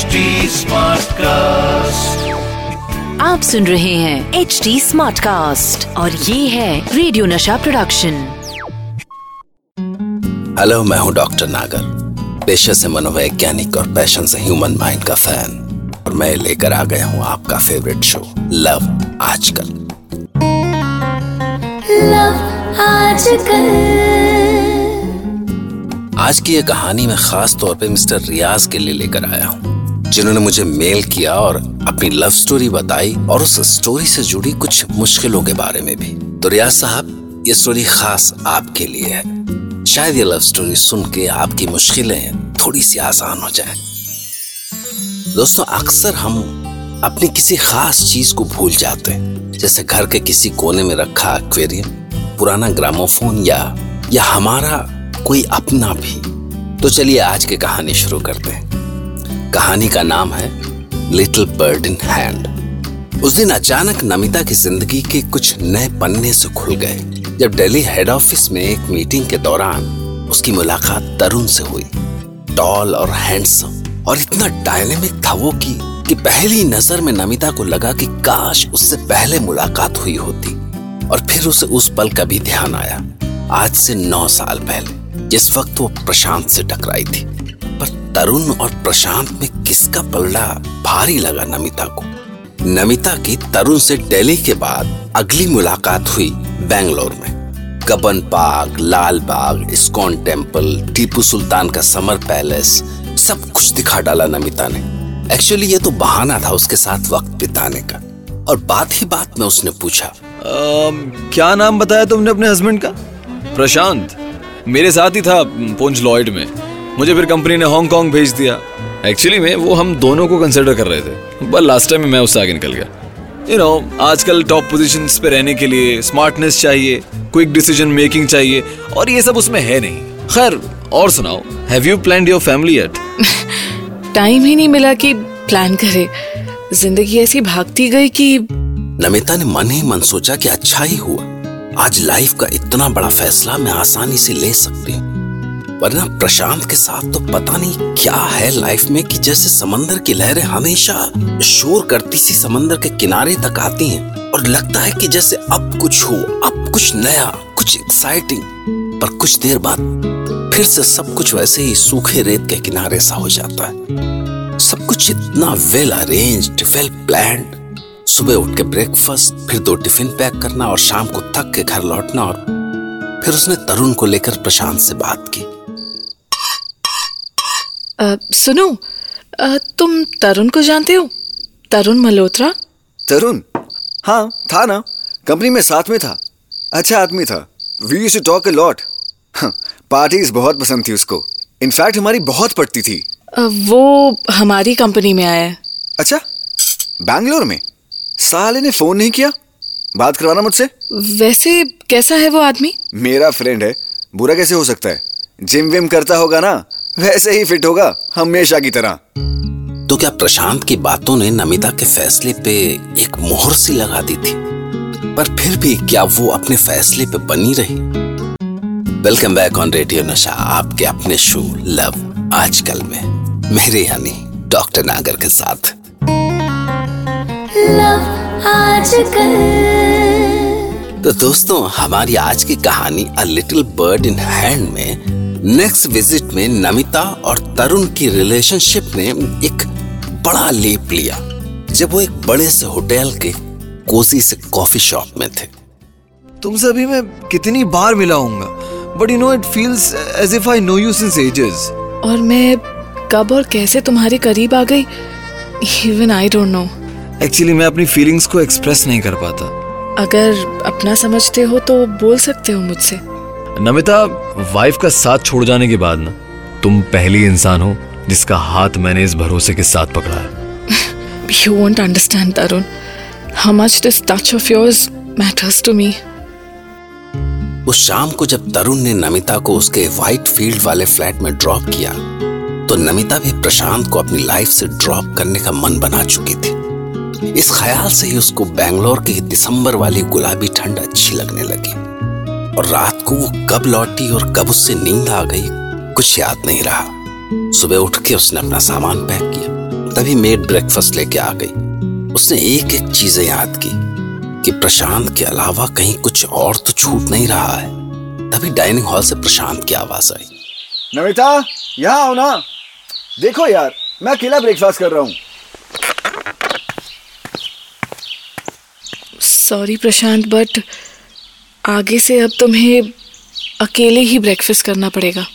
HD smart cast. आप सुन रहे हैं HD स्मार्ट कास्ट और ये है रेडियो नशा प्रोडक्शन। हेलो, मैं हूँ डॉक्टर नागर, पेशे से मनोवैज्ञानिक और पैशन से ह्यूमन माइंड का फैन, और मैं लेकर आ गया हूँ आपका favourite show love Aajkal. Love Aajkal आज की ये कहानी मैं खास तौर पे मिस्टर रियाज के लिए लेकर आया हूँ, जिन्होंने मुझे मेल किया और अपनी लव स्टोरी बताई और उस स्टोरी से जुड़ी कुछ मुश्किलों के बारे में भी। तो रियाज साहब, ये स्टोरी खास आपके लिए है। शायद ये लव स्टोरी सुन के आपकी मुश्किलें थोड़ी सी आसान हो जाएं। दोस्तों, अक्सर हम अपनी किसी खास चीज को भूल जाते हैं, जैसे घर के किसी कोने में रखा एक्वेरियम, पुराना ग्रामोफोन या हमारा कोई अपना भी। तो चलिए आज की कहानी शुरू करते हैं। कहानी का नाम है लिटिल बर्ड इन हैंड। उस दिन अचानक नमिता की जिंदगी के कुछ नए पन्ने से खुल गए, जब दिल्ली हेड ऑफिस में एक मीटिंग के दौरान उसकी मुलाकात तरुण से हुई। टॉल और हैंडसम और इतना डायनेमिक था वो कि पहली नजर में नमिता को लगा कि काश उससे पहले मुलाकात हुई होती। और फिर उसे उस पल का भी ध्यान आया, आज से 9 साल पहले जिस वक्त वो प्रशांत से टकराई थी। पर तरुण और प्रशांत में किसका पलड़ा भारी लगा नमिता को। नमिता की तरुण से दिल्ली के बाद अगली मुलाकात हुई बेंगलोर में। Cubbon park, Lal Bagh, ISCON temple, Tipu Sultan का समर पैलेस, सब कुछ दिखा डाला नमिता ने। एक्चुअली ये तो बहाना था उसके साथ वक्त बिताने का। और बात ही बात में उसने पूछा, क्या नाम बताया तुमने अपने हस्बैंड का? प्रशांत मेरे साथ ही था पोंज लॉयड में, मुझे फिर कंपनी ने हांगकांग भेज दिया। एक्चुअली में वो हम दोनों को कंसिडर कर रहे थे, बट लास्ट टाइम में मैं उससे आगे निकल गया। यू नो, आजकल टॉप पोजीशंस पे रहने के लिए स्मार्टनेस चाहिए, क्विक डिसीजन मेकिंग चाहिए, और ये सब उसमें है नहीं। खैर, और सुनाओ, have you planned your family yet? Time ही नहीं मिला कि प्लान करे, जिंदगी ऐसी भागती गई कि नमिता ने मन ही मन सोचा कि अच्छा ही हुआ आज लाइफ का इतना बड़ा फैसला मैं आसानी से ले सकती हूँ, वरना प्रशांत के साथ तो पता नहीं क्या है लाइफ में कि जैसे समंदर की लहरें हमेशा शोर करती सी समंदर के किनारे तक आती हैं और लगता है कि जैसे अब कुछ हो, अब कुछ नया, कुछ एक्साइटिंग। पर कुछ देर बाद फिर से सब कुछ वैसे ही सूखे रेत के किनारे सा हो जाता है। सब कुछ इतना वेल अरेंज्ड, वेल प्लान्ड। सुबह उठ के ब्रेकफास्ट, फिर 2 टिफिन पैक करना और शाम को थक के घर लौटना। और फिर उसने तरुण को लेकर प्रशांत से बात की। सुनो, तुम तरुण को जानते हो? तरुण मल्होत्रा? तरुण? हाँ, था ना, कंपनी में साथ में था। अच्छा आदमी था। We used to talk a lot. Parties बहुत पसंद थी उसको, इनफैक्ट हमारी बहुत पड़ती थी। वो हमारी कंपनी में आया है। अच्छा, बैंगलोर में? साले ने फोन नहीं किया? बात करवाना मुझसे। वैसे कैसा है वो आदमी? मेरा फ्रेंड है, बुरा कैसे हो सकता है? जिम विम करता होगा ना, वैसे ही फिट होगा हमेशा की तरह। तो क्या प्रशांत की बातों ने नमिता के फैसले पे एक मोहर सी लगा दी थी? पर फिर भी क्या वो अपने फैसले पे बनी रही? वेलकम बैक ऑन रेडियो नशा, आपके अपने शो लव आजकल में, मेरे यानी डॉक्टर नागर के साथ। लव आजकल। तो दोस्तों, हमारी आज की कहानी a little bird in hand में नेक्स्ट विजिट में नमिता और तरुण की रिलेशनशिप ने एक बड़ा लेप लिया, जब वो एक बड़े से होटल के कोसी से कॉफी शॉप में थे। तुमसे अभी मैं कितनी बार मिला होऊंगा, but you know it feels as if I know you since ages. और मैं कब और कैसे तुम्हारे करीब आ गई, even I don't know. Actually मैं अपनी फीलिंग्स को एक्सप्रेस नहीं कर पाता। अगर अपना समझते हो तो बोल सकते हो मुझसे। नमिता, वाइफ का साथ छोड़ जाने के बाद ना, तुम पहली इंसान हो जिसका हाथ मैंने इस भरोसे के साथ पकड़ा है। You won't understand, Tarun, how much this touch of yours matters to me. उस शाम को जब तरुण ने नमिता को उसके व्हाइट फील्ड वाले फ्लैट में ड्रॉप किया, तो नमिता भी प्रशांत को अपनी लाइफ से ड्रॉप करने का मन बना चुकी थी। इस ख्याल से ही उसको बेंगलोर की दिसंबर वाली गुलाबी ठंड अच्छी लगने लगी। और रात को वो कब लौटी और कब उससे नींद आ गई, कुछ याद नहीं रहा। सुबह उठ के उसने अपना सामान पैक किया, तभी मेड ब्रेकफास्ट लेके आ गई। उसने एक एक चीजें याद की कि प्रशांत के अलावा कहीं कुछ और तो छूट नहीं रहा है। तभी डाइनिंग हॉल से प्रशांत की आवाज आई। नमिता, यहाँ आओ ना। देखो यार, मैं अकेला ब्रेकफास्ट कर रहा हूँ। सॉरी प्रशांत, बट आगे से अब तुम्हें अकेले ही ब्रेकफास्ट करना पड़ेगा।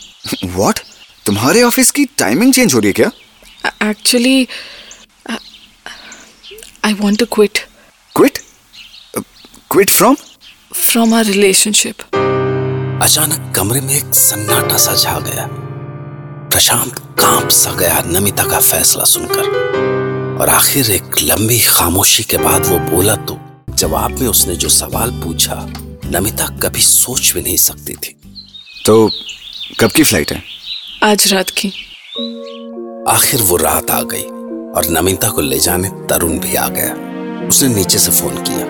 व्हाट? तुम्हारे ऑफिस की टाइमिंग चेंज हो रही है क्या? Actually I want to quit. Quit? Quit from? From our relationship. अचानक कमरे में एक सन्नाटा सा छा गया। प्रशांत कांप सा गया नमिता का फैसला सुनकर, और आखिर एक लंबी खामोशी के बाद वो बोला तो जवाब में उसने जो सवाल पूछा नमिता कभी सोच भी नहीं सकती थी। तो कब की फ्लाइट है? आज रात की। आखिर वो रात आ गई और नमिता को ले जाने तरुण भी आ गया। उसने नीचे से फोन किया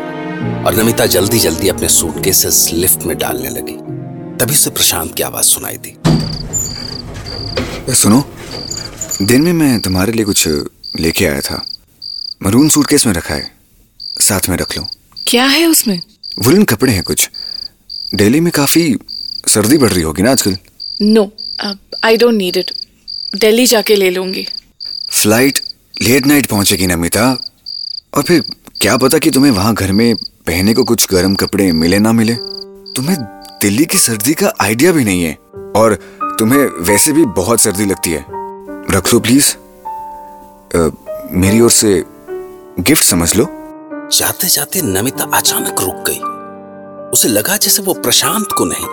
और नमिता जल्दी जल्दी अपने सूटकेसेस लिफ्ट में डालने लगी। तभी उसे प्रशांत की आवाज सुनाई दी। सुनो, दिन में मैं तुम्हारे लिए कुछ लेके आया था। मरून सूटकेस में रखा है, साथ में रख लो। क्या है उसमें? वुलन कपड़े हैं कुछ। दिल्ली में काफी सर्दी बढ़ रही होगी ना आजकल। No, I don't need it. Delhi जाके ले लूंगी। फ्लाइट लेट नाइट पहुंचेगी नमिता, और फिर क्या पता कि तुम्हें वहां घर में पहनने को कुछ गर्म कपड़े मिले ना मिले। तुम्हें दिल्ली की सर्दी का आइडिया भी नहीं है, और तुम्हें वैसे भी बहुत सर्दी लगती है। रख लो प्लीज, मेरी ओर से गिफ्ट समझ लो। जाते जाते नमिता अचानक रुक गई। उसे लगा जैसे वो प्रशांत को नहीं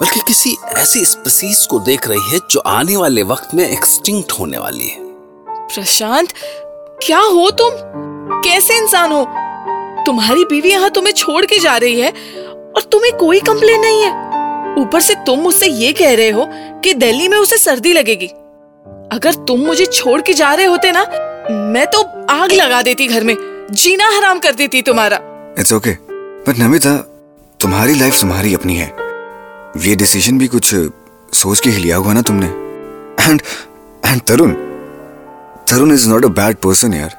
बल्कि किसी ऐसी स्पीशीज को देख रही है जो आने वाले वक्त में एक्सटिंक्ट होने वाली है। प्रशांत, क्या हो तुम? कैसे इंसान हो? तुम्हारी बीवी यहाँ तुम्हें छोड़ के जा रही है और तुम्हें कोई कंप्लेन नहीं है। ऊपर से तुम मुझसे ये कह रहे हो कि दिल्ली में उसे सर्दी लगेगी। अगर तुम मुझे छोड़ के जा रहे होते ना, मैं तो आग लगा देती, घर में जीना हराम कर देती तुम्हारा। इट्स ओके, बट नमिता, तुम्हारी लाइफ तुम्हारी अपनी है। ये डिसीजन भी कुछ सोच के ही लिया हुआ ना तुमने। And Tarun is not a bad person यार।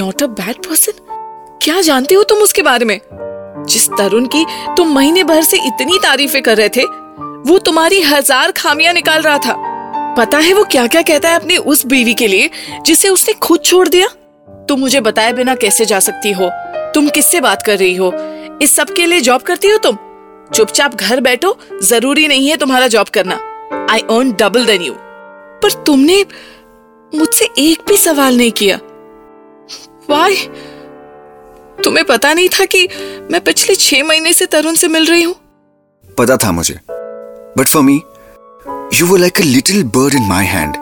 Not a bad person? क्या जानते हो तुम उसके बारे में? जिस तरुण की तुम महीने भर से इतनी तारीफें कर रहे थे, वो तुम्हारी 1000 खामियां निकाल रहा था। पता है वो क्या क्या कहता है अपनी उस बीवी के लिए जिसे उसने खुद छोड़ दिया। तुम मुझे बताए बिना कैसे जा सकती हो? तुम किससे बात कर रही हो? इस सब के लिए जॉब करती हो तुम? चुपचाप घर बैठो, जरूरी नहीं है तुम्हारा जॉब करना। I earn double than you. पर तुमने मुझसे एक भी सवाल नहीं किया। व्हाई? तुम्हें पता नहीं था कि मैं पिछले 6 महीने से तरुण से मिल रही हूँ? पता था मुझे, but for me you were like a little bird in my hand.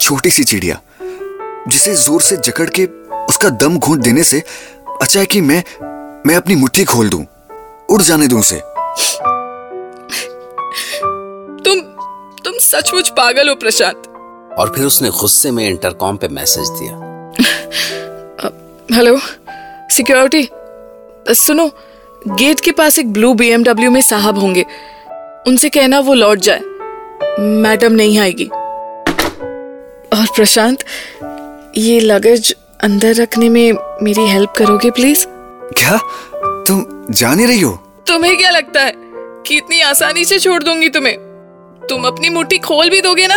छोटी सी चिड़िया जिसे जोर से जकड़ के उसका दम घोंट देने से अच्छा है कि मैं अपनी मुट्ठी खोल दूं, उड़ जाने दूं उसे। तुम सचमुच पागल हो प्रशांत। और फिर उसने गुस्से में इंटरकॉम पे मैसेज दिया। हेलो सिक्योरिटी, सुनो, गेट के पास एक ब्लू BMW में साहब होंगे, उनसे कहना वो लौट जाए, मैडम नहीं आएगी। और प्रशांत, ये लगेज अंदर रखने में मेरी हेल्प करोगे प्लीज? क्या तुम जाने रही हो? तुम्हें क्या लगता है कि इतनी आसानी से छोड़ दूंगी तुम्हें? तुम अपनी मुट्ठी खोल भी दोगे ना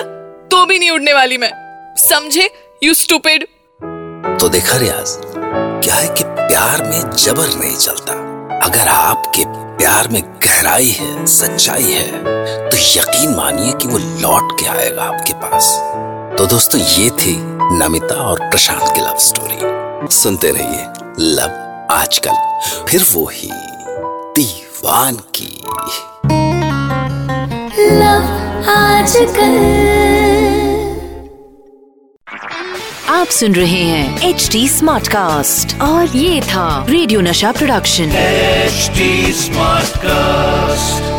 तो भी नहीं उड़ने वाली मैं, समझे? You stupid. तो देखा रियाज, क्या है कि प्यार में जबर नहीं चलता। अगर आपके प्यार में गहराई है, सच्चाई है, तो यकीन मानिए कि वो लौट के आएगा आपके पास। तो दोस्तों, ये थी नमिता और प्रशांत की लव स्टोरी। सुनते रहिए लव आजकल, फिर वो ही दीवान की लव आजकल। आप सुन रहे हैं HD SmartCast और ये था radio Nasha production HD SmartCast।